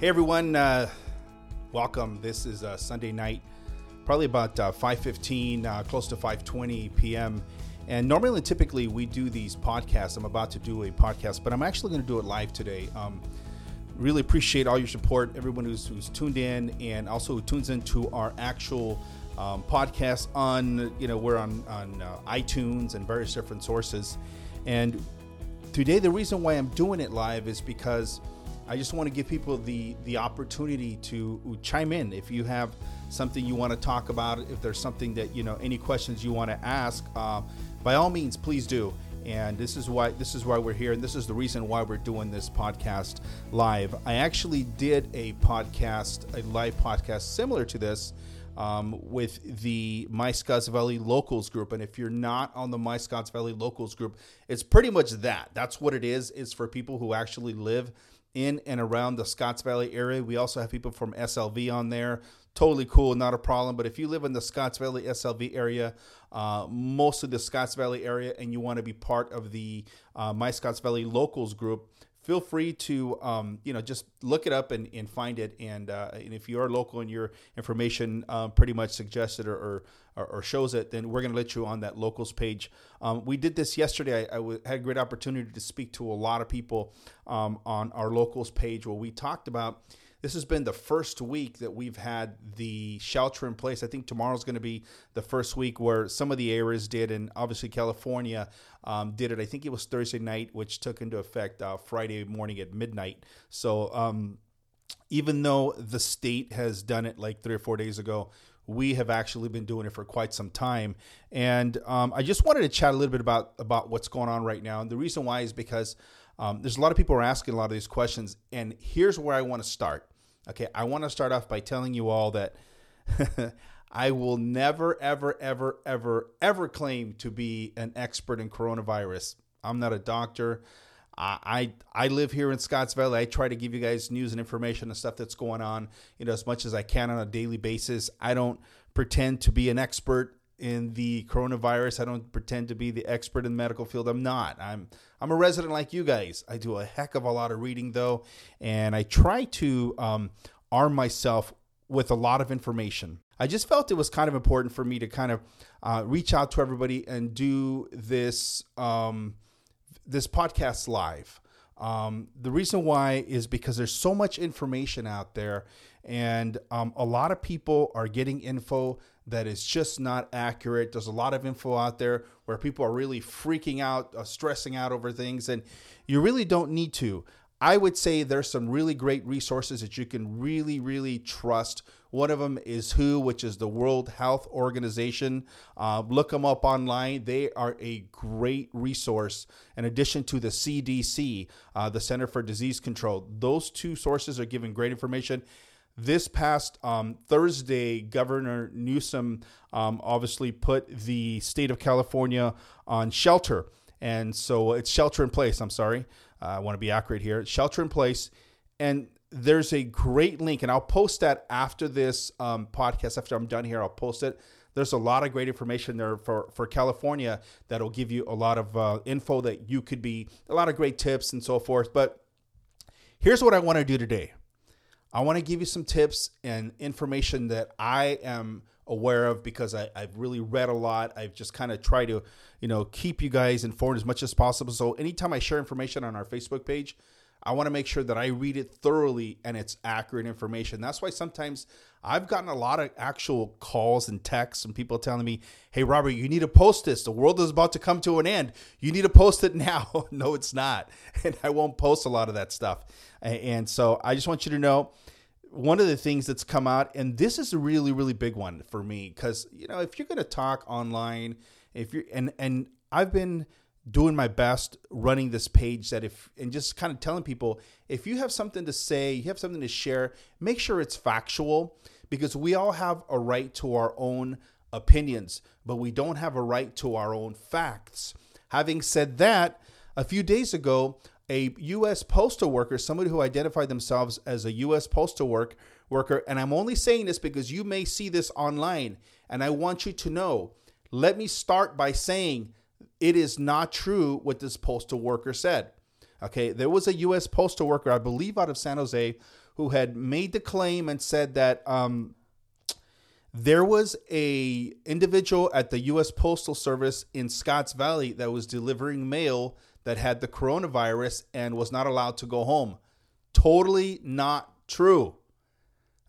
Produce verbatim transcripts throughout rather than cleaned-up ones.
Hey everyone, uh, welcome. This is uh, Sunday night, probably about uh, five fifteen, uh, close to five twenty p.m. And normally and typically we do these podcasts. I'm about to do a podcast, but I'm actually going to do it live today. Um, really appreciate all your support, everyone who's, who's tuned in and also who tunes into our actual um, podcast on, you know, we're on, on uh, iTunes and various different sources. And today, the reason why I'm doing it live is because I just want to give people the the opportunity to chime in. If you have something you want to talk about, if there's something that, you know, any questions you want to ask, uh, by all means, please do. And this is why this is why we're here, and this is the reason why we're doing this podcast live. I actually did a podcast, a live podcast similar to this, Um, with the My Scotts Valley Locals group. And if you're not on the My Scotts Valley Locals group, it's pretty much that. That's what it is. It's for people who actually live in and around the Scotts Valley area. We also have people from S L V on there. Totally cool, not a problem. But if you live in the Scotts Valley S L V area, uh, most of the Scotts Valley area, and you want to be part of the uh, My Scotts Valley Locals group, feel free to, um, you know, just look it up and, and find it. And uh, and if you are local and your information uh, pretty much suggests it or, or, or shows it, then we're going to let you on that locals page. Um, we did this yesterday. I, I w- had a great opportunity to speak to a lot of people um, on our locals page where we talked about this has been the first week that we've had the shelter in place. I think tomorrow's going to be the first week where some of the areas did, and obviously California um, did it. I think it was Thursday night, which took into effect uh, Friday morning at midnight. So um, even though the state has done it like three or four days ago, we have actually been doing it for quite some time. And um, I just wanted to chat a little bit about, about what's going on right now. And the reason why is because Um, there's a lot of people who are asking a lot of these questions, and here's where I want to start. Okay, I want to start off by telling you all that I will never, ever, ever, ever, ever claim to be an expert in coronavirus. I'm not a doctor. I I, I live here in Scotts Valley. I try to give you guys news and information and stuff that's going on, you know, as much as I can on a daily basis. I don't pretend to be an expert in the coronavirus. I don't pretend to be the expert in the medical field. I'm not. I'm I'm a resident like you guys. I do a heck of a lot of reading though, and I try to um, arm myself with a lot of information. I just felt it was kind of important for me to kind of uh, reach out to everybody and do this um, this podcast live. Um, the reason why is because there's so much information out there, and um, a lot of people are getting info that is just not accurate. There's a lot of info out there where people are really freaking out, uh, stressing out over things, and you really don't need to. I would say there's some really great resources that you can really, really trust. One of them is W H O, which is the World Health Organization. Uh, look them up online. They are a great resource. In addition to the C D C, uh, the Center for Disease Control, those two sources are giving great information. This past um, Thursday, Governor Newsom um, obviously put the state of California on shelter. And so it's shelter in place. I'm sorry. Uh, I want to be accurate here. It's shelter in place. And there's a great link, and I'll post that after this um, podcast. After I'm done here, I'll post it. There's a lot of great information there for, for California that'll give you a lot of uh, info that you could be, a lot of great tips and so forth. But here's what I want to do today. I want to give you some tips and information that I am aware of because I, I've really read a lot. I've just kind of tried to, you know, keep you guys informed as much as possible. So anytime I share information on our Facebook page, I want to make sure that I read it thoroughly and it's accurate information. That's why sometimes I've gotten a lot of actual calls and texts and people telling me, hey, Robert, you need to post this. The world is about to come to an end. You need to post it now. No, it's not. And I won't post a lot of that stuff. And so I just want you to know one of the things that's come out, and this is a really, really big one for me because, you know, if you're going to talk online, if you're, and, and I've been doing my best running this page that if, and just kind of telling people, if you have something to say, you have something to share, make sure it's factual because we all have a right to our own opinions, but we don't have a right to our own facts. Having said that, a few days ago, a U S postal worker, somebody who identified themselves as a U S postal work, worker, and I'm only saying this because you may see this online, and I want you to know, let me start by saying it is not true what this postal worker said. Okay, there was a U S postal worker, I believe out of San Jose, who had made the claim and said that um, there was a individual at the U S Postal Service in Scotts Valley that was delivering mail that had the coronavirus and was not allowed to go home. Totally not true.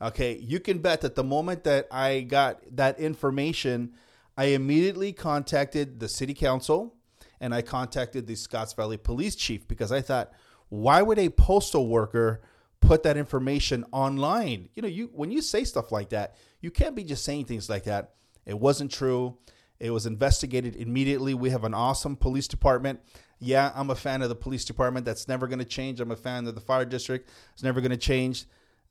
Okay, you can bet that the moment that I got that information, I immediately contacted the city council and I contacted the Scotts Valley police chief, because I thought, why would a postal worker put that information online? You know, you when you say stuff like that, you can't be just saying things like that. It wasn't true. It was investigated immediately. We have an awesome police department. Yeah, I'm a fan of the police department. That's never going to change. I'm a fan of the fire district. It's never going to change.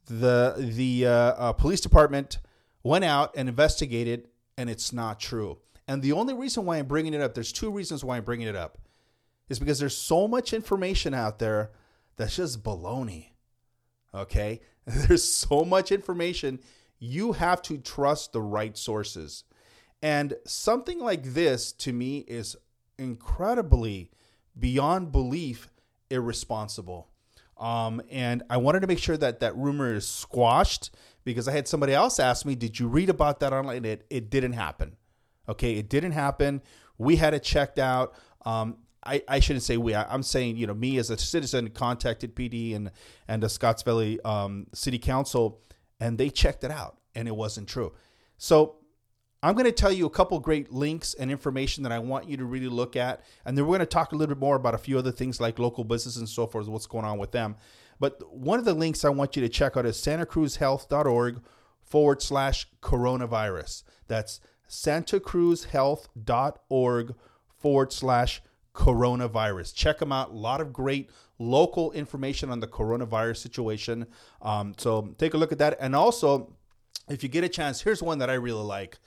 The the uh, uh, police department went out and investigated, and it's not true. And the only reason why I'm bringing it up, there's two reasons why I'm bringing it up, is because there's so much information out there that's just baloney, okay? There's so much information. You have to trust the right sources. And something like this, to me, is incredibly beyond belief irresponsible. Um, and I wanted to make sure that that rumor is squashed, because I had somebody else ask me, did you read about that online? It it didn't happen. Okay. It didn't happen. We had it checked out. Um, I, I shouldn't say we, I, I'm saying, you know, me as a citizen contacted P D and, and the Scotts Valley, um, city council, and they checked it out and it wasn't true. So I'm going to tell you a couple great links and information that I want you to really look at. And then we're going to talk a little bit more about a few other things like local businesses and so forth, what's going on with them. But one of the links I want you to check out is santacruzhealth.org forward slash coronavirus. That's santacruzhealth.org forward slash coronavirus. Check them out. A lot of great local information on the coronavirus situation. Um, so take a look at that. And also, if you get a chance, here's one that I really like.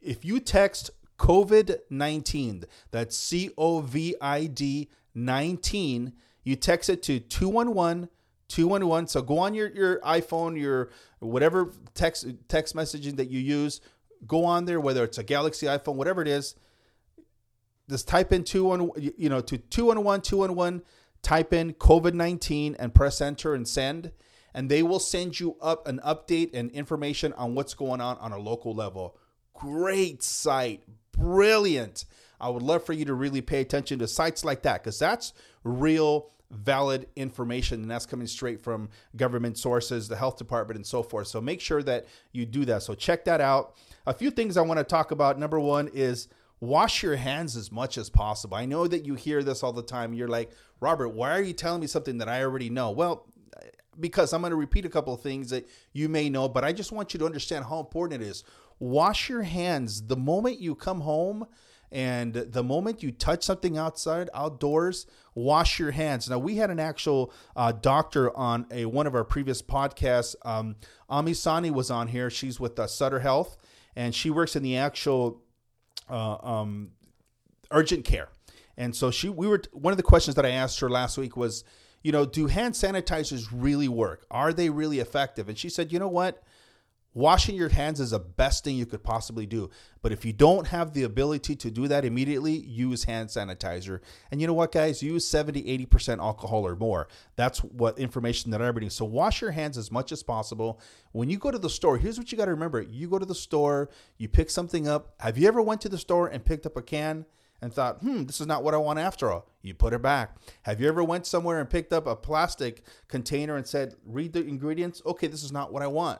If you text COVID nineteen, that's C O V I D nineteen, you text it to two one one, two one one. So go on your, your iPhone, your whatever text text messaging that you use, go on there, whether it's a Galaxy iPhone, whatever it is, just type in two one one, you know, to two one one, two one one, type in COVID nineteen and press enter and send, and they will send you up an update and information on what's going on on a local level. Great site. Brilliant. I would love for you to really pay attention to sites like that, because that's real valid information, and that's coming straight from government sources, the health department, and so forth. So make sure that you do that. So check that out. A few things I want to talk about. Number one is wash your hands as much as possible. I know that you hear this all the time. You're like, Robert, why are you telling me something that I already know? Well, because I'm going to repeat a couple of things that you may know, but I just want you to understand how important it is. Wash your hands the moment you come home and the moment you touch something outside, outdoors, wash your hands. Now, we had an actual uh, doctor on a one of our previous podcasts. Um, Ami Sani was on here. She's with uh, Sutter Health, and she works in the actual uh, um, urgent care. And so she, we were, one of the questions that I asked her last week was, you know, do hand sanitizers really work? Are they really effective? And she said, you know what? Washing your hands is the best thing you could possibly do. But if you don't have the ability to do that immediately, use hand sanitizer. And you know what, guys? Use seventy, eighty percent alcohol or more. That's what information that I'm reading. So wash your hands as much as possible. When you go to the store, here's what you got to remember. You go to the store, you pick something up. Have you ever went to the store and picked up a can and thought, hmm, this is not what I want after all? You put it back. Have you ever went somewhere and picked up a plastic container and said, read the ingredients? Okay, this is not what I want.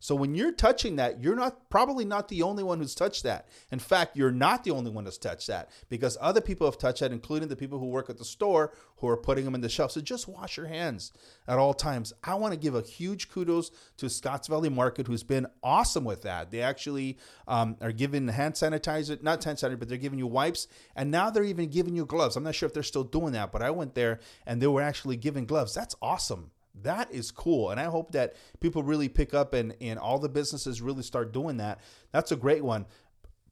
So when you're touching that, you're not probably not the only one who's touched that. In fact, you're not the only one who's touched that, because other people have touched that, including the people who work at the store who are putting them in the shelf. So just wash your hands at all times. I want to give a huge kudos to Scotts Valley Market, who's been awesome with that. They actually um, are giving hand sanitizer, not hand sanitizer, but they're giving you wipes. And now they're even giving you gloves. I'm not sure if they're still doing that, but I went there and they were actually giving gloves. That's awesome. That is cool. And I hope that people really pick up and, and all the businesses really start doing that. That's a great one.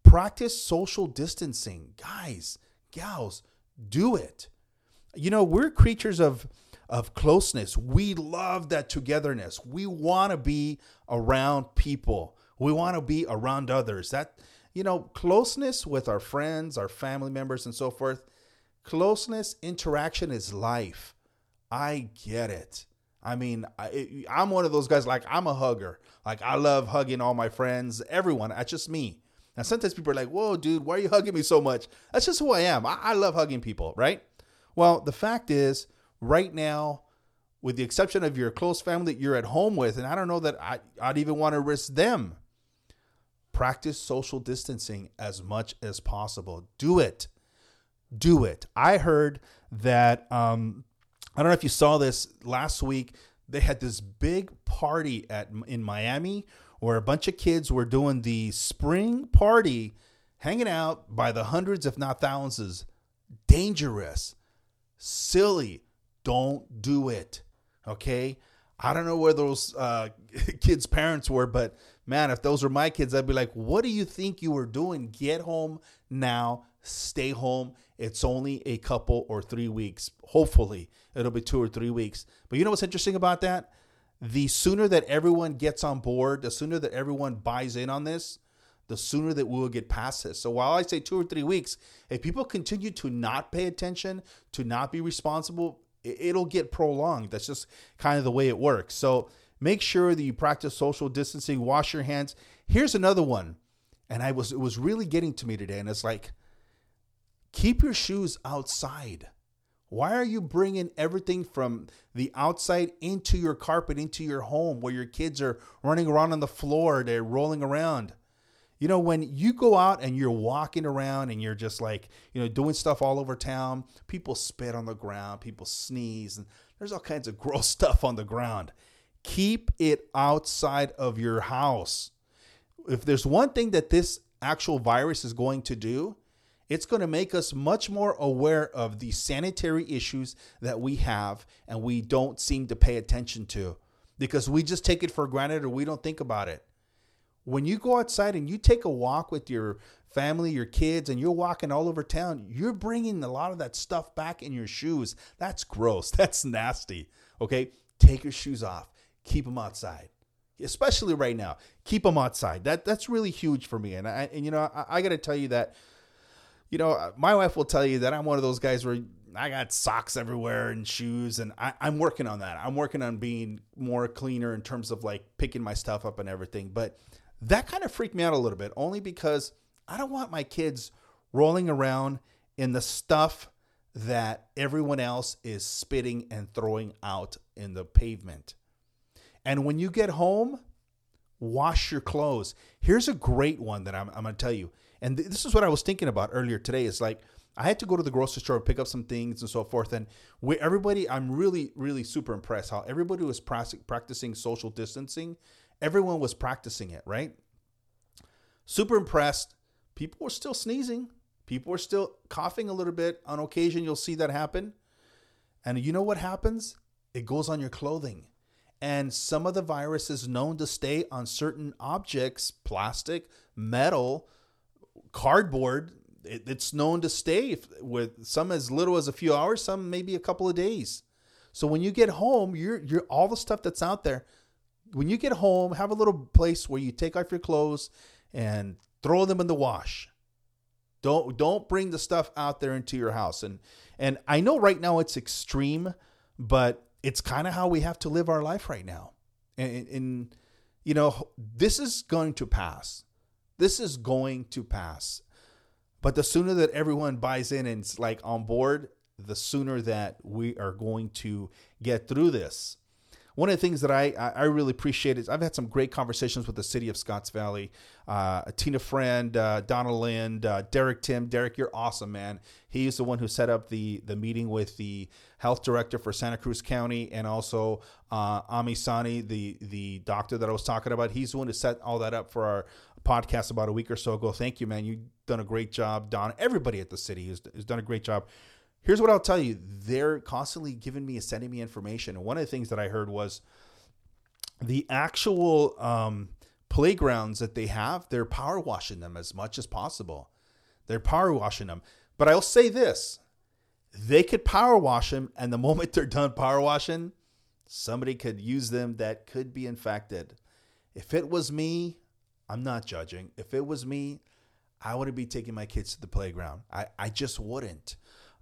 Practice social distancing. Guys, gals, do it. You know, we're creatures of, of closeness. We love that togetherness. We want to be around people. We want to be around others. That, you know, closeness with our friends, our family members, and so forth. Closeness, interaction is life. I get it. I mean, I, it, I'm one of those guys, like, I'm a hugger. Like, I love hugging all my friends, everyone. That's just me. Now, sometimes people are like, whoa, dude, why are you hugging me so much? That's just who I am. I, I love hugging people, right? Well, the fact is, right now, with the exception of your close family that you're at home with, and I don't know that I, I'd even want to risk them, practice social distancing as much as possible. Do it. Do it. I heard that, um, I don't know if you saw this last week, they had this big party at in Miami where a bunch of kids were doing the spring party, hanging out by the hundreds, if not thousands. Dangerous. Silly. Don't do it. Okay? I don't know where those uh, kids' parents were, but man, if those were my kids, I'd be like, what do you think you were doing? Get home now. Stay home. It's only a couple or three weeks. Hopefully, it'll be two or three weeks. But you know what's interesting about that? The sooner that everyone gets on board, the sooner that everyone buys in on this, the sooner that we will get past this. So while I say two or three weeks, if people continue to not pay attention, to not be responsible, it'll get prolonged. That's just kind of the way it works. So make sure that you practice social distancing, wash your hands. Here's another one. And I was, it was really getting to me today. And it's like, keep your shoes outside. Why are you bringing everything from the outside into your carpet, into your home where your kids are running around on the floor, they're rolling around? You know, when you go out and you're walking around and you're just like, you know, doing stuff all over town, people spit on the ground, people sneeze, and there's all kinds of gross stuff on the ground. Keep it outside of your house. If there's one thing that this actual virus is going to do, it's going to make us much more aware of the sanitary issues that we have and we don't seem to pay attention to because we just take it for granted or we don't think about it. When you go outside and you take a walk with your family, your kids, and you're walking all over town, you're bringing a lot of that stuff back in your shoes. That's gross. That's nasty. Okay? Take your shoes off. Keep them outside. Especially right now. Keep them outside. That That's really huge for me. And, I, and you know, I, I got to tell you that, you know, my wife will tell you that I'm one of those guys where I got socks everywhere and shoes, and I, I'm working on that. I'm working on being more cleaner in terms of, like, picking my stuff up and everything. But that kind of freaked me out a little bit, only because I don't want my kids rolling around in the stuff that everyone else is spitting and throwing out in the pavement. And when you get home, wash your clothes. Here's a great one that I'm, I'm going to tell you. And th- this is what I was thinking about earlier today. It's like I had to go to the grocery store, pick up some things and so forth. And we, everybody, I'm really, really super impressed how everybody was practicing social distancing. Everyone was practicing it, right? Super impressed. People were still sneezing. People were still coughing a little bit. On occasion, you'll see that happen. And you know what happens? It goes on your clothing. And some of the virus is known to stay on certain objects, plastic, metal, cardboard. It, it's known to stay with some as little as a few hours, some maybe a couple of days. So when you get home, you're you're all the stuff that's out there. When you get home, have a little place where you take off your clothes and throw them in the wash. Don't don't bring the stuff out there into your house. And and I know right now it's extreme, but it's kind of how we have to live our life right now. And, and, you know, this is going to pass. This is going to pass. But the sooner that everyone buys in and is like on board, the sooner that we are going to get through this. One of the things that I I really appreciate is I've had some great conversations with the city of Scotts Valley. Uh, Tina Friend, uh, Donna Lind, uh, Derek Tim. Derek, you're awesome, man. He is the one who set up the the meeting with the health director for Santa Cruz County and also uh, Ami Sani, the, the doctor that I was talking about. He's the one who set all that up for our podcast about a week or so ago. Thank you, man. You've done a great job, Don. Everybody at the city has, has done a great job. Here's what I'll tell you. They're constantly giving me and sending me information. And one of the things that I heard was the actual um, playgrounds that they have, they're power washing them as much as possible. They're power washing them. But I'll say this. They could power wash them, and the moment they're done power washing, somebody could use them that could be infected. If it was me, I'm not judging. If it was me, I wouldn't be taking my kids to the playground. I, I just wouldn't.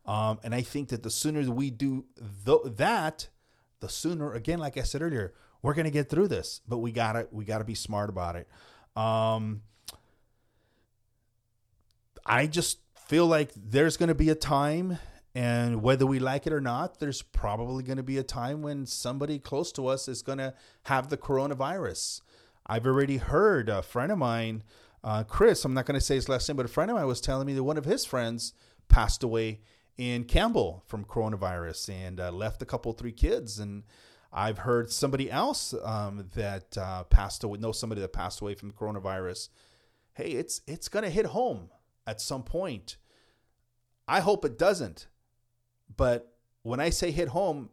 Um, and I think that the sooner we do th- that, the sooner, again, like I said earlier, we're going to get through this, but we got to, we got to be smart about it. Um, I just feel like there's going to be a time, and whether we like it or not, there's probably going to be a time when somebody close to us is going to have the coronavirus. I've already heard a friend of mine, uh, Chris, I'm not going to say his last name, but a friend of mine was telling me that one of his friends passed away in Campbell from coronavirus and uh, left a couple, three kids. And I've heard somebody else um, that uh, passed away, know somebody that passed away from coronavirus. Hey, it's it's going to hit home at some point. I hope it doesn't. But when I say hit home,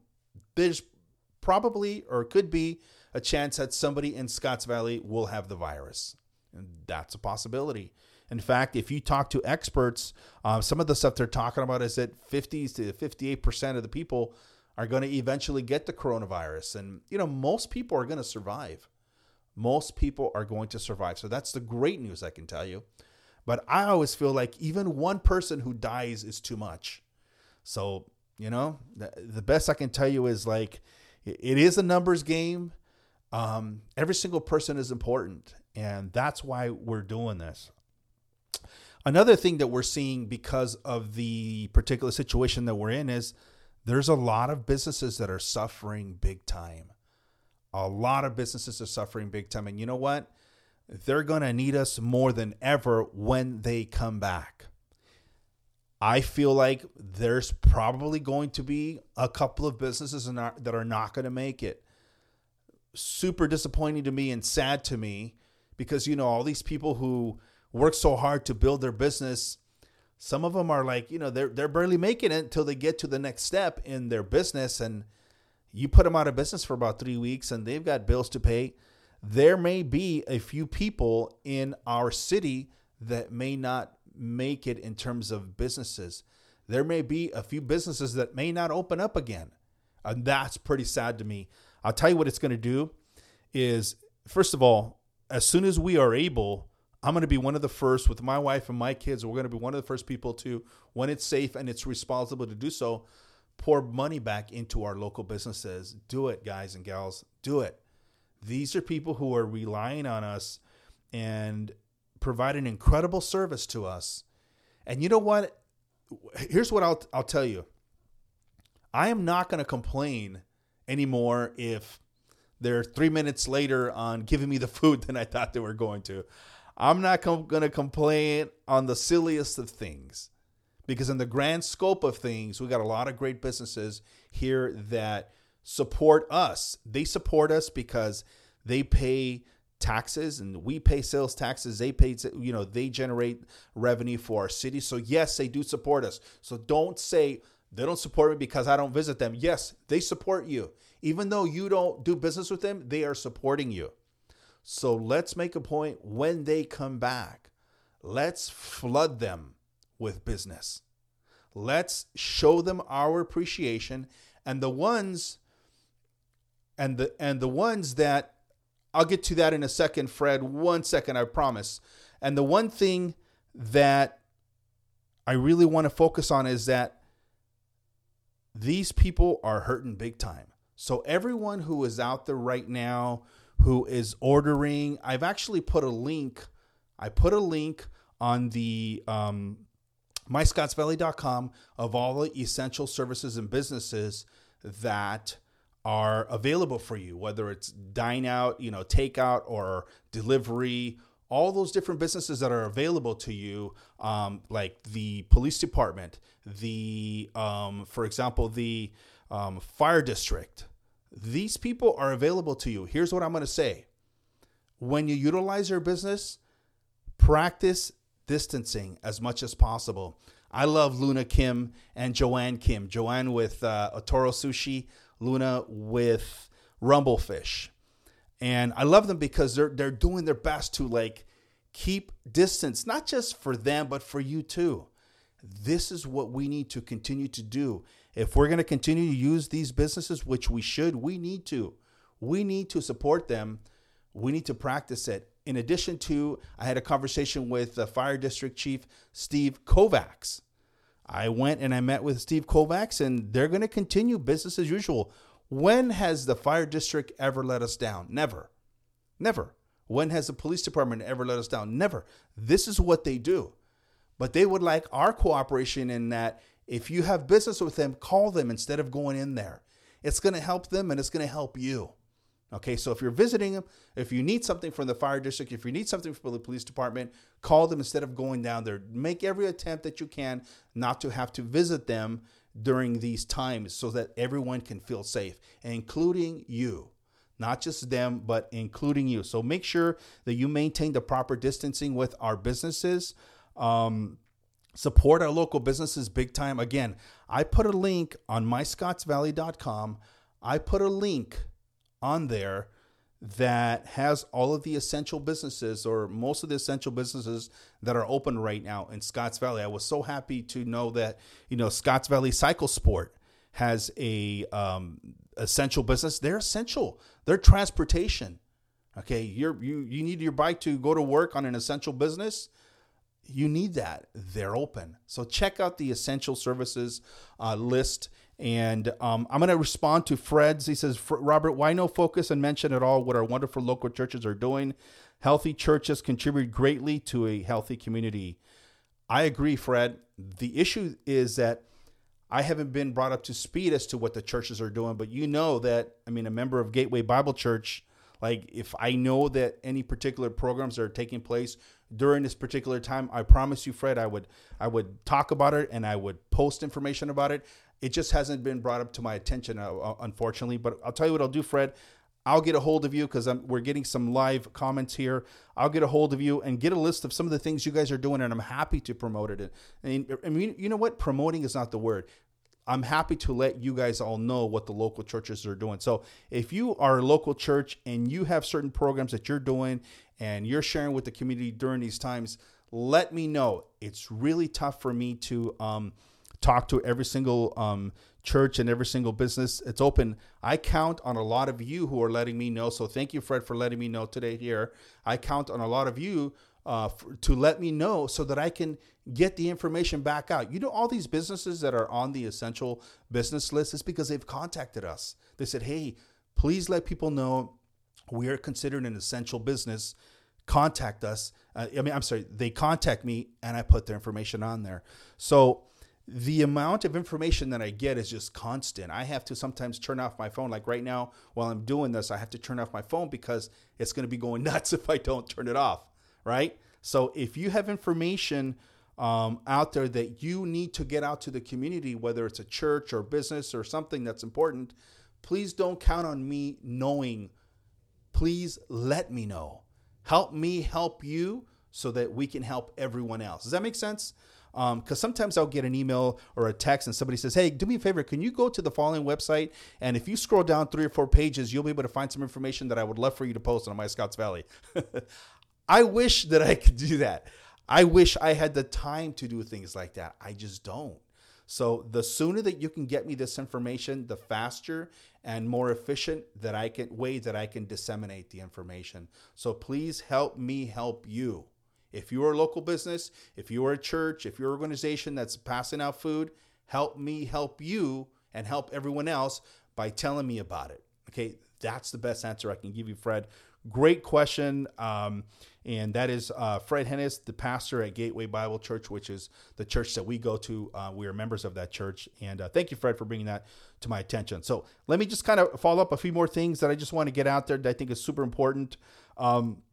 there's probably or could be a chance that somebody in Scotts Valley will have the virus. And that's a possibility. In fact, if you talk to experts, uh, some of the stuff they're talking about is that fifty to fifty-eight percent of the people are going to eventually get the coronavirus. And, you know, most people are going to survive. Most people are going to survive. So that's the great news I can tell you. But I always feel like even one person who dies is too much. So, you know, the, the best I can tell you is like, it is a numbers game. Um, every single person is important. And that's why we're doing this. Another thing that we're seeing because of the particular situation that we're in is there's a lot of businesses that are suffering big time. A lot of businesses are suffering big time. And you know what? They're going to need us more than ever when they come back. I feel like there's probably going to be a couple of businesses that are not going to make it. Super disappointing to me and sad to me because, you know, all these people who work so hard to build their business, some of them are like, you know, they're they're barely making it until they get to the next step in their business. And you put them out of business for about three weeks and they've got bills to pay. There may be a few people in our city that may not make it in terms of businesses. There may be a few businesses that may not open up again. And that's pretty sad to me. I'll tell you what it's going to do is, first of all, as soon as we are able, I'm going to be one of the first with my wife and my kids. We're going to be one of the first people to, when it's safe and it's responsible to do so, pour money back into our local businesses. Do it, guys and gals. Do it. These are people who are relying on us and provide an incredible service to us. And you know what? Here's what I'll I'll tell you. I am not going to complain anymore if they're three minutes later on giving me the food than I thought they were going to. I'm not com- going to complain on the silliest of things because in the grand scope of things, we got a lot of great businesses here that support us. They support us because they pay taxes and we pay sales taxes. They pay, you know, they generate revenue for our city. So yes, they do support us. So don't say they don't support me because I don't visit them. Yes, they support you. Even though you don't do business with them, they are supporting you. So let's make a point when they come back, let's flood them with business. Let's show them our appreciation and the ones and the, and the ones that I'll get to that in a second, Fred. One second, I promise. And the one thing that I really want to focus on is that these people are hurting big time. So everyone who is out there right now who is ordering, I've actually put a link. I put a link on the um, my scotts valley dot com of all the essential services and businesses that are available for you, whether it's dine out, you know, takeout or delivery, all those different businesses that are available to you, um, like the police department, the, um, for example, the um, fire district. These people are available to you. Here's what I'm going to say. When you utilize your business, practice distancing as much as possible. I love Luna Kim and Joanne Kim. Joanne with uh, Otoro Sushi, Luna with Rumblefish. And I love them because they're they're doing their best to like keep distance, not just for them, but for you too. This is what we need to continue to do. If we're going to continue to use these businesses, which we should, we need to. We need to support them. We need to practice it. In addition to, I had a conversation with the fire district chief, Steve Kovacs. I went and I met with Steve Kovacs, and they're going to continue business as usual. When has the fire district ever let us down? Never. Never. When has the police department ever let us down? Never. This is what they do. But they would like our cooperation in that if you have business with them, call them instead of going in there. It's going to help them and it's going to help you. Okay, so if you're visiting them, if you need something from the fire district, if you need something from the police department, call them instead of going down there. Make every attempt that you can not to have to visit them during these times so that everyone can feel safe, including you. Not just them, but including you. So make sure that you maintain the proper distancing with our businesses. Um, support our local businesses big time. Again, I put a link on my scotts valley dot com. I put a link on there that has all of the essential businesses or most of the essential businesses that are open right now in Scotts Valley. I was so happy to know that, you know, Scotts Valley Cycle Sport has a um, essential business. They're essential. They're transportation. Okay, you're, you you need your bike to go to work on an essential business. You need that. They're open. So check out the essential services uh, list. And um, I'm going to respond to Fred's. He says, Robert, why no focus and mention at all what our wonderful local churches are doing? Healthy churches contribute greatly to a healthy community. I agree, Fred. The issue is that I haven't been brought up to speed as to what the churches are doing. But you know that, I mean, a member of Gateway Bible Church, like if I know that any particular programs that are taking place during this particular time, I promise you, Fred, I would I would talk about it and I would post information about it. It just hasn't been brought up to my attention, unfortunately. But I'll tell you what I'll do, Fred. I'll get a hold of you because I'm, we're getting some live comments here. I'll get a hold of you and get a list of some of the things you guys are doing, and I'm happy to promote it. And, and, and you know what? Promoting is not the word. I'm happy to let you guys all know what the local churches are doing. So if you are a local church and you have certain programs that you're doing and you're sharing with the community during these times, let me know. It's really tough for me to um, talk to every single um, church and every single business. It's open. I count on a lot of you who are letting me know. So thank you, Fred, for letting me know today here. I count on a lot of you uh, for, to let me know so that I can get the information back out. You know, all these businesses that are on the essential business list is because they've contacted us. They said, hey, please let people know we are considered an essential business. Contact us. Uh, I mean, I'm sorry, they contact me and I put their information on there. So the amount of information that I get is just constant. I have to sometimes turn off my phone. Like right now, while I'm doing this, I have to turn off my phone because it's going to be going nuts if I don't turn it off, right? So if you have information Um, out there that you need to get out to the community, whether it's a church or business or something that's important, please don't count on me knowing. Please let me know. Help me help you so that we can help everyone else. Does that make sense? Um, because sometimes I'll get an email or a text and somebody says, hey, do me a favor. Can you go to the following website? And if you scroll down three or four pages, you'll be able to find some information that I would love for you to post on My Scotts Valley. I wish that I could do that. I wish I had the time to do things like that. I just don't. So the sooner that you can get me this information, the faster and more efficient that I can way that I can disseminate the information. So please help me help you. If you are a local business, if you are a church, if you're an organization that's passing out food, help me help you and help everyone else by telling me about it. Okay, that's the best answer I can give you, Fred. Great question. Um, and that is uh, Fred Hennis, the pastor at Gateway Bible Church, which is the church that we go to. Uh, we are members of that church. And uh, thank you, Fred, for bringing that to my attention. So let me just kind of follow up a few more things that I just want to get out there that I think is super important. Um,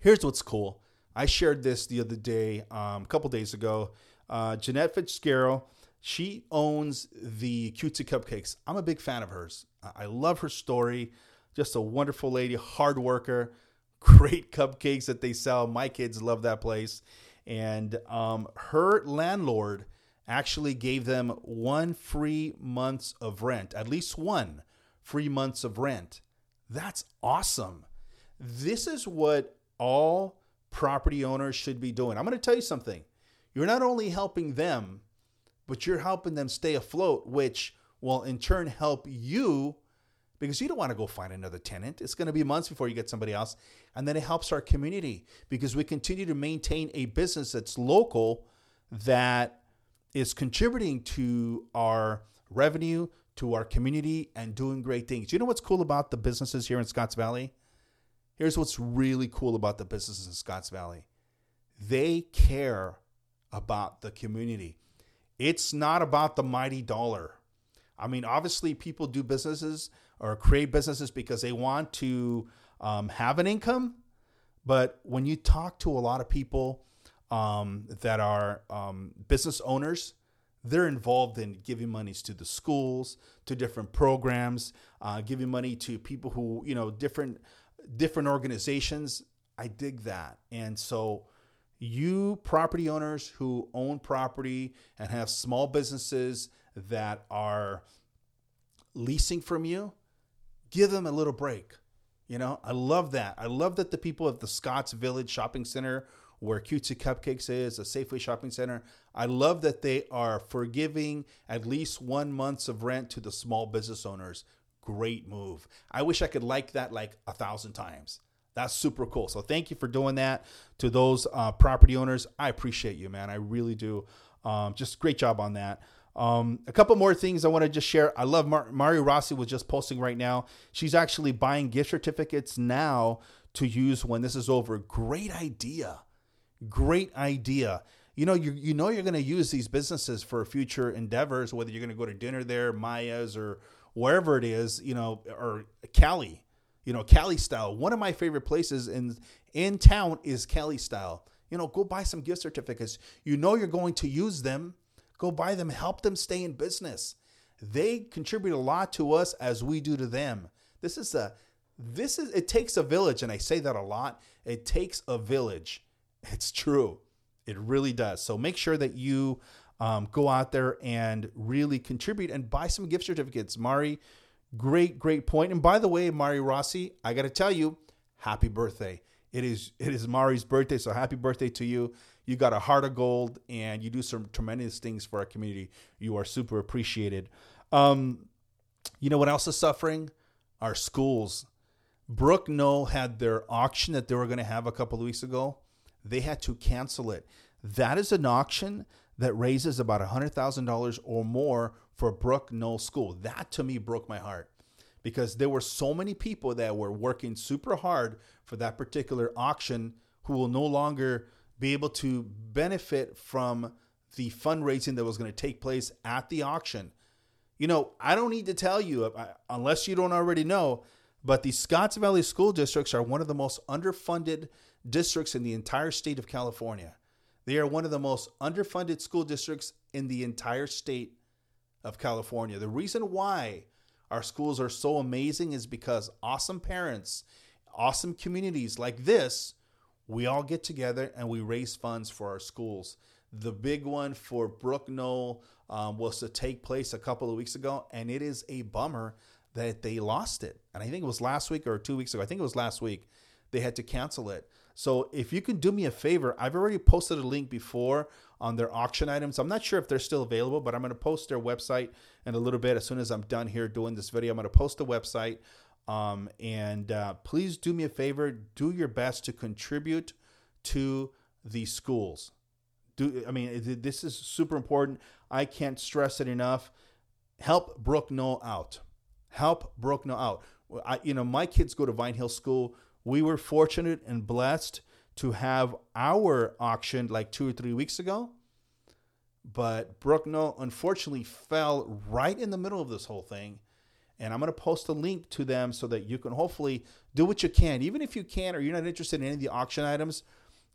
here's what's cool. I shared this the other day, um, a couple days ago. Uh, Jeanette Fitzgerald, she owns the Cutesy Cupcakes. I'm a big fan of hers. I love her story. Just a wonderful lady, hard worker, great cupcakes that they sell. My kids love that place. And um, her landlord actually gave them one free month's of rent, at least one free month's of rent. That's awesome. This is what all property owners should be doing. I'm going to tell you something. You're not only helping them, but you're helping them stay afloat, which will in turn help you, because you don't want to go find another tenant. It's going to be months before you get somebody else. And then it helps our community because we continue to maintain a business that's local that is contributing to our revenue, to our community and doing great things. You know what's cool about the businesses here in Scotts Valley? Here's what's really cool about the businesses in Scotts Valley. They care about the community. It's not about the mighty dollar. I mean, obviously people do businesses or create businesses because they want to um, have an income. But when you talk to a lot of people um, that are um, business owners, they're involved in giving monies to the schools, to different programs, uh, giving money to people who, you know, different different organizations. I dig that. And so you property owners who own property and have small businesses that are leasing from you, give them a little break. You know, I love that. I love that the people at the Scotts Village Shopping Center, where Cutesy Cupcakes is, a Safeway Shopping Center, I love that they are forgiving at least one month's of rent to the small business owners. Great move. I wish I could like that like a thousand times. That's super cool. So thank you for doing that to those uh, property owners. I appreciate you, man. I really do. Um, just great job on that. Um, a couple more things I want to just share. I love Mar- Mari Rossi was just posting right now. She's actually buying gift certificates now to use when this is over. Great idea. Great idea. You know, you, you know you're going to use these businesses for future endeavors, whether you're going to go to dinner there, Maya's, or wherever it is, you know, or Cali. You know, Cali Style. One of my favorite places in in town is Cali Style. You know, go buy some gift certificates. You know you're going to use them. Go buy them. Help them stay in business. They contribute a lot to us as we do to them. This is a, this is, it takes a village. And I say that a lot. It takes a village. It's true. It really does. So make sure that you um, go out there and really contribute and buy some gift certificates. Mari, Great, great point. And by the way, Mari Rossi, I got to tell you, happy birthday. It is it is Mari's birthday, so happy birthday to you. You got a heart of gold, and you do some tremendous things for our community. You are super appreciated. Um, you know what else is suffering? Our schools. Brooke Knoll had their auction that they were going to have a couple of weeks ago. They had to cancel it. That is an auction that raises about one hundred thousand dollars or more for Brooke Knoll School. That to me broke my heart because there were so many people that were working super hard for that particular auction who will no longer be able to benefit from the fundraising that was going to take place at the auction. You know, I don't need to tell you, unless you don't already know, but the Scotts Valley school districts are one of the most underfunded districts in the entire state of California. They are one of the most underfunded school districts in the entire state of California. The reason why our schools are so amazing is because awesome parents, awesome communities like this, we all get together and we raise funds for our schools. The big one for Brooke Knoll um, was to take place a couple of weeks ago, and it is a bummer that they lost it. And I think it was last week or two weeks ago. I think it was last week. They had to cancel it. So if you can do me a favor, I've already posted a link before on their auction items. I'm not sure if they're still available, but I'm going to post their website in a little bit. As soon as I'm done here doing this video, I'm going to post the website. Um, and uh, please do me a favor. Do your best to contribute to the schools. Do I mean, this is super important. I can't stress it enough. Help Brooke Knoll out. Help Brooke Knoll out. I, you know, my kids go to Vine Hill School. We were fortunate and blessed to have our auction like two or three weeks ago. But Brooke Knoll unfortunately fell right in the middle of this whole thing. And I'm going to post a link to them so that you can hopefully do what you can. Even if you can't or you're not interested in any of the auction items,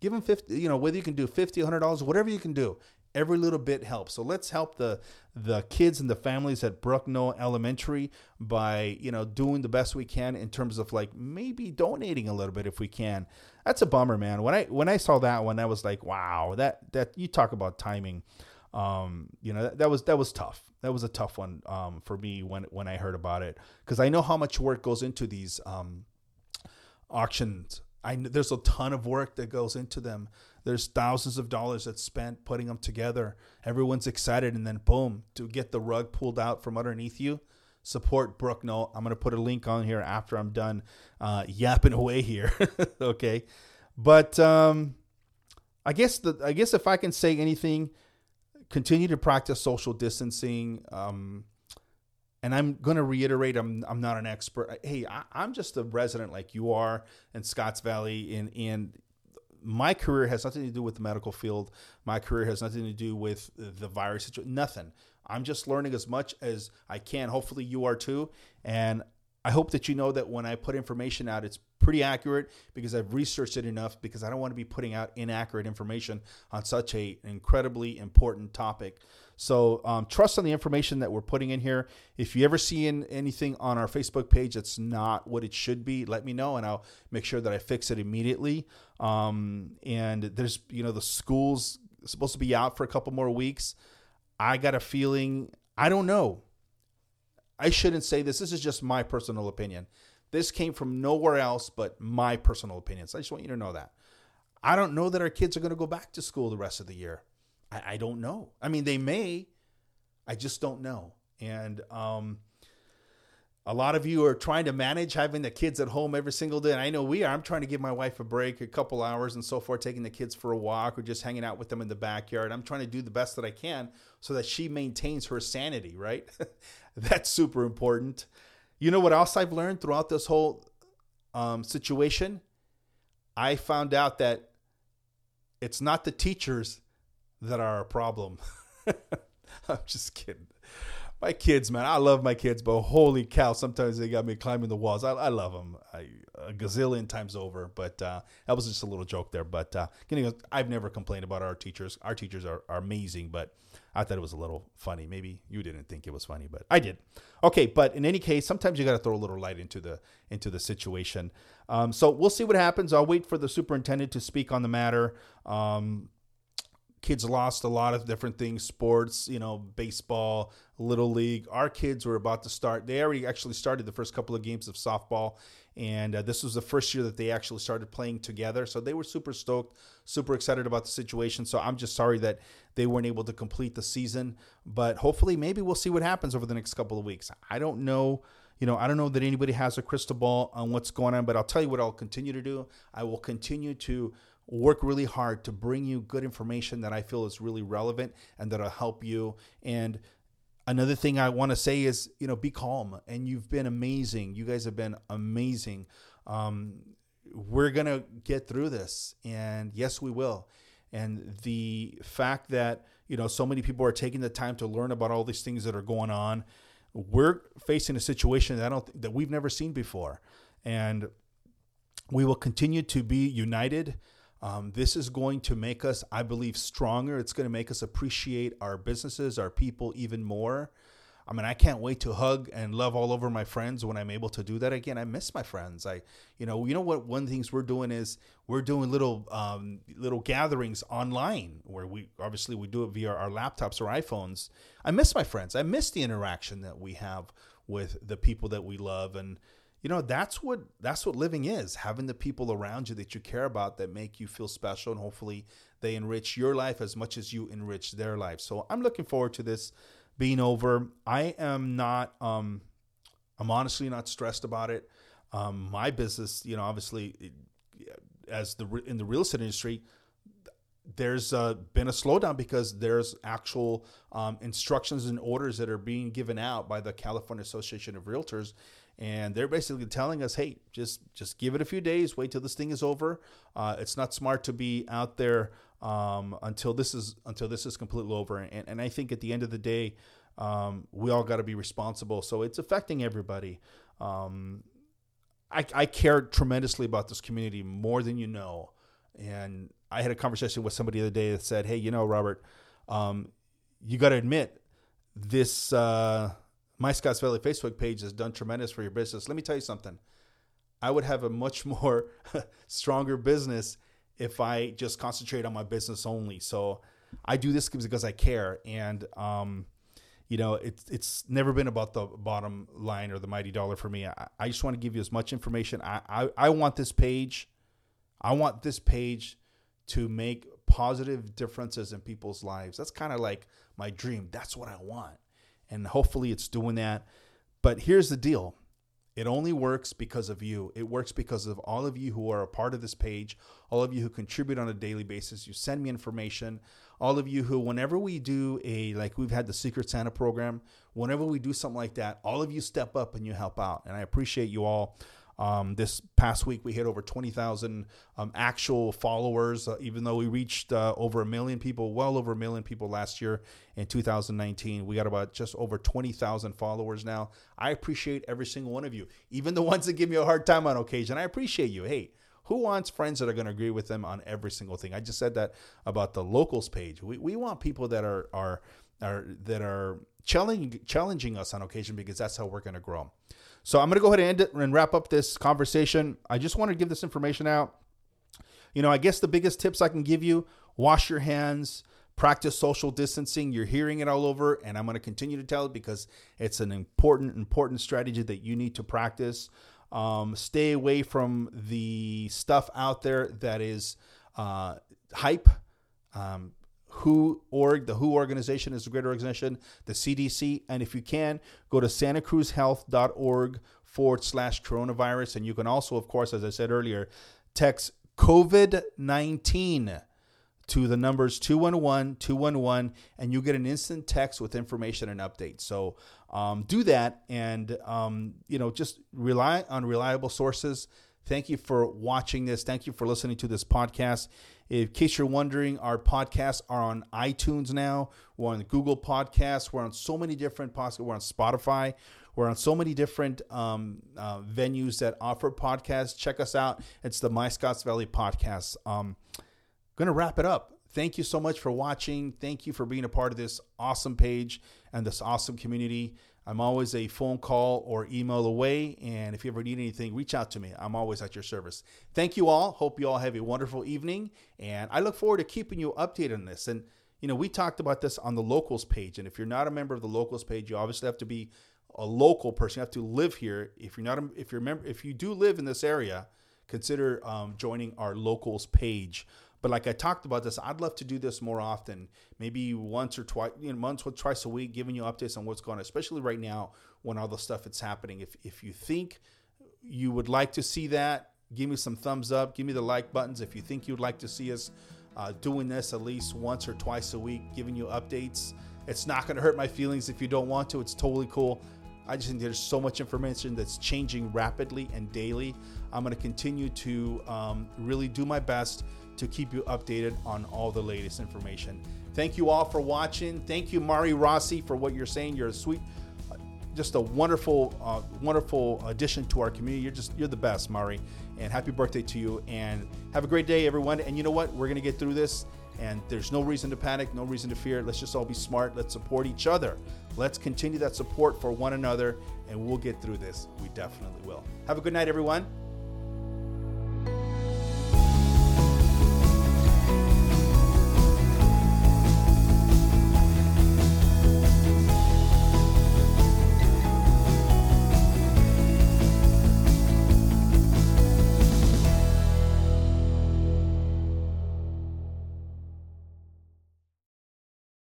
give them fifty, you know, whether you can do fifty dollars, one hundred dollars, whatever you can do. Every little bit helps. So let's help the the kids and the families at Brooke Knoll Elementary by, you know, doing the best we can in terms of like maybe donating a little bit if we can. That's a bummer, man. When I when I saw that one, I was like, wow, that that you talk about timing. Um, you know, that, that was that was tough. That was a tough one um, for me when when I heard about it because I know how much work goes into these um, auctions. I there's a ton of work that goes into them. There's thousands of dollars that's spent putting them together. Everyone's excited, and then boom, to get the rug pulled out from underneath you. Support Brooke Knoll. I'm gonna put a link on here after I'm done uh, yapping away here. Okay, but um, I guess the I guess if I can say anything, continue to practice social distancing. Um, And I'm going to reiterate, I'm I'm not an expert. Hey, I, I'm just a resident like you are in Scotts Valley. And, and my career has nothing to do with the medical field. My career has nothing to do with the virus situation. Nothing. I'm just learning as much as I can. Hopefully you are too. And I hope that you know that when I put information out, it's pretty accurate because I've researched it enough, because I don't want to be putting out inaccurate information on such a incredibly important topic. So um, trust on the information that we're putting in here. If you ever see in anything on our Facebook page that's not what it should be, let me know and I'll make sure that I fix it immediately. Um, and there's, you know, the school's supposed to be out for a couple more weeks. I got a feeling, I don't know. I shouldn't say this. This is just my personal opinion. This came from nowhere else but my personal opinion. So I just want you to know that. I don't know that our kids are going to go back to school the rest of the year. I don't know. I mean, they may. I just don't know. And um, a lot of you are trying to manage having the kids at home every single day. And I know we are. I'm trying to give my wife a break, a couple hours and so forth, taking the kids for a walk or just hanging out with them in the backyard. I'm trying to do the best that I can so that she maintains her sanity, right? That's super important. You know what else I've learned throughout this whole um, situation? I found out that it's not the teachers that are a problem. I'm just kidding. My kids, man, I love my kids, but holy cow, sometimes they got me climbing the walls. I, I love them I, a gazillion times over, but uh, that was just a little joke there. But uh, I've never complained about our teachers. Our teachers are, are amazing, but I thought it was a little funny. Maybe you didn't think it was funny, but I did. Okay, but in any case, sometimes you got to throw a little light into the into the situation. Um, so we'll see what happens. I'll wait for the superintendent to speak on the matter. Um Kids lost a lot of different things, sports, you know, baseball, little league. Our kids were about to start. They already actually started the first couple of games of softball. And uh, this was the first year that they actually started playing together. So they were super stoked, super excited about the situation. So I'm just sorry that they weren't able to complete the season. But hopefully maybe we'll see what happens over the next couple of weeks. I don't know. You know, I don't know that anybody has a crystal ball on what's going on, but I'll tell you what I'll continue to do. I will continue to work really hard to bring you good information that I feel is really relevant and that'll help you. And another thing I want to say is, you know, be calm. And you've been amazing. You guys have been amazing. Um, we're going to get through this. And yes, we will. And the fact that, you know, so many people are taking the time to learn about all these things that are going on. We're facing a situation that I don't, that we've never seen before. And we will continue to be united. Um, this is going to make us, I believe, stronger. It's going to make us appreciate our businesses, our people even more. I mean, I can't wait to hug and love all over my friends when I'm able to do that again. I miss my friends. I, you know, you know what? One of the things we're doing is we're doing little um, little gatherings online where we obviously we do it via our laptops or iPhones. I miss my friends. I miss the interaction that we have with the people that we love. And you know, that's what that's what living is, having the people around you that you care about that make you feel special, and hopefully they enrich your life as much as you enrich their life. So I'm looking forward to this being over. I am not, um, I'm honestly not stressed about it. Um, my business, you know, obviously it, as the in the real estate industry, there's uh, been a slowdown because there's actual um, instructions and orders that are being given out by the California Association of Realtors. And they're basically telling us, hey, just just give it a few days. Wait till this thing is over. Uh, it's not smart to be out there um, until this is until this is completely over. And and I think at the end of the day, um, we all got to be responsible. So it's affecting everybody. Um, I, I care tremendously about this community more than you know. And I had a conversation with somebody the other day that said, hey, you know, Robert, um, you got to admit this. Uh, My Scotts Valley Facebook page has done tremendous for your business. Let me tell you something. I would have a much more stronger business if I just concentrate on my business only. So I do this because I care. And, um, you know, it's, it's never been about the bottom line or the mighty dollar for me. I, I just want to give you as much information. I, I, I want this page. I want this page to make positive differences in people's lives. That's kind of like my dream. That's what I want. And hopefully it's doing that. But here's the deal. It only works because of you. It works because of all of you who are a part of this page, all of you who contribute on a daily basis. You send me information. All of you who, whenever we do a, like we've had the Secret Santa program, whenever we do something like that, all of you step up and you help out. And I appreciate you all. Um, this past week, we hit over twenty thousand um, actual followers, uh, even though we reached uh, over a million people, well over a million people last year in two thousand nineteen. We got about just over twenty thousand followers now. I appreciate every single one of you, even the ones that give me a hard time on occasion. I appreciate you. Hey, who wants friends that are going to agree with them on every single thing? I just said that about the locals page. We we want people that are are, are that are challenging challenging us on occasion, because that's how we're going to grow. So I'm going to go ahead and end it and wrap up this conversation. I just want to give this information out. You know, I guess the biggest tips I can give you, wash your hands, practice social distancing. You're hearing it all over, and I'm going to continue to tell it because it's an important, important strategy that you need to practice. Um, stay away from the stuff out there that is uh, hype. Um, WHO org, the W H O organization is a great organization, the C D C. And if you can, go to santacruzhealth.org forward slash coronavirus. And you can also, of course, as I said earlier, text COVID nineteen to the numbers two one one two one one, and you get an instant text with information and updates. So um, do that, and um, you know, just rely on reliable sources. Thank you for watching this. Thank you for listening to this podcast. In case you're wondering, our podcasts are on iTunes now. We're on Google Podcasts. We're on so many different podcasts. We're on Spotify. We're on so many different um, uh, venues that offer podcasts. Check us out. It's the My Scotts Valley Podcast. Um, going to wrap it up. Thank you so much for watching. Thank you for being a part of this awesome page and this awesome community. I'm always a phone call or email away, and if you ever need anything, reach out to me. I'm always at your service. Thank you all. Hope you all have a wonderful evening, and I look forward to keeping you updated on this. And, you know, we talked about this on the Locals page, and if you're not a member of the Locals page, you obviously have to be a local person. You have to live here. If you're not, a, if you're a member, if you do live in this area, consider um, joining our Locals page. But like I talked about this, I'd love to do this more often, maybe once or twice, you know, once or twice a week, giving you updates on what's going on, especially right now when all the stuff is happening. If if you think you would like to see that, give me some thumbs up, give me the like buttons. If you think you'd like to see us uh, doing this at least once or twice a week, giving you updates, it's not going to hurt my feelings if you don't want to. It's totally cool. I just think there's so much information that's changing rapidly and daily. I'm going to continue to um, really do my best to keep you updated on all the latest information. Thank you all for watching. Thank you, Mari Rossi, for what you're saying. You're a sweet, just a wonderful, uh, wonderful addition to our community. You're just, you're the best, Mari. And happy birthday to you. And have a great day, everyone. And you know what? We're going to get through this. And there's no reason to panic, no reason to fear. Let's just all be smart. Let's support each other. Let's continue that support for one another. And we'll get through this. We definitely will. Have a good night, everyone.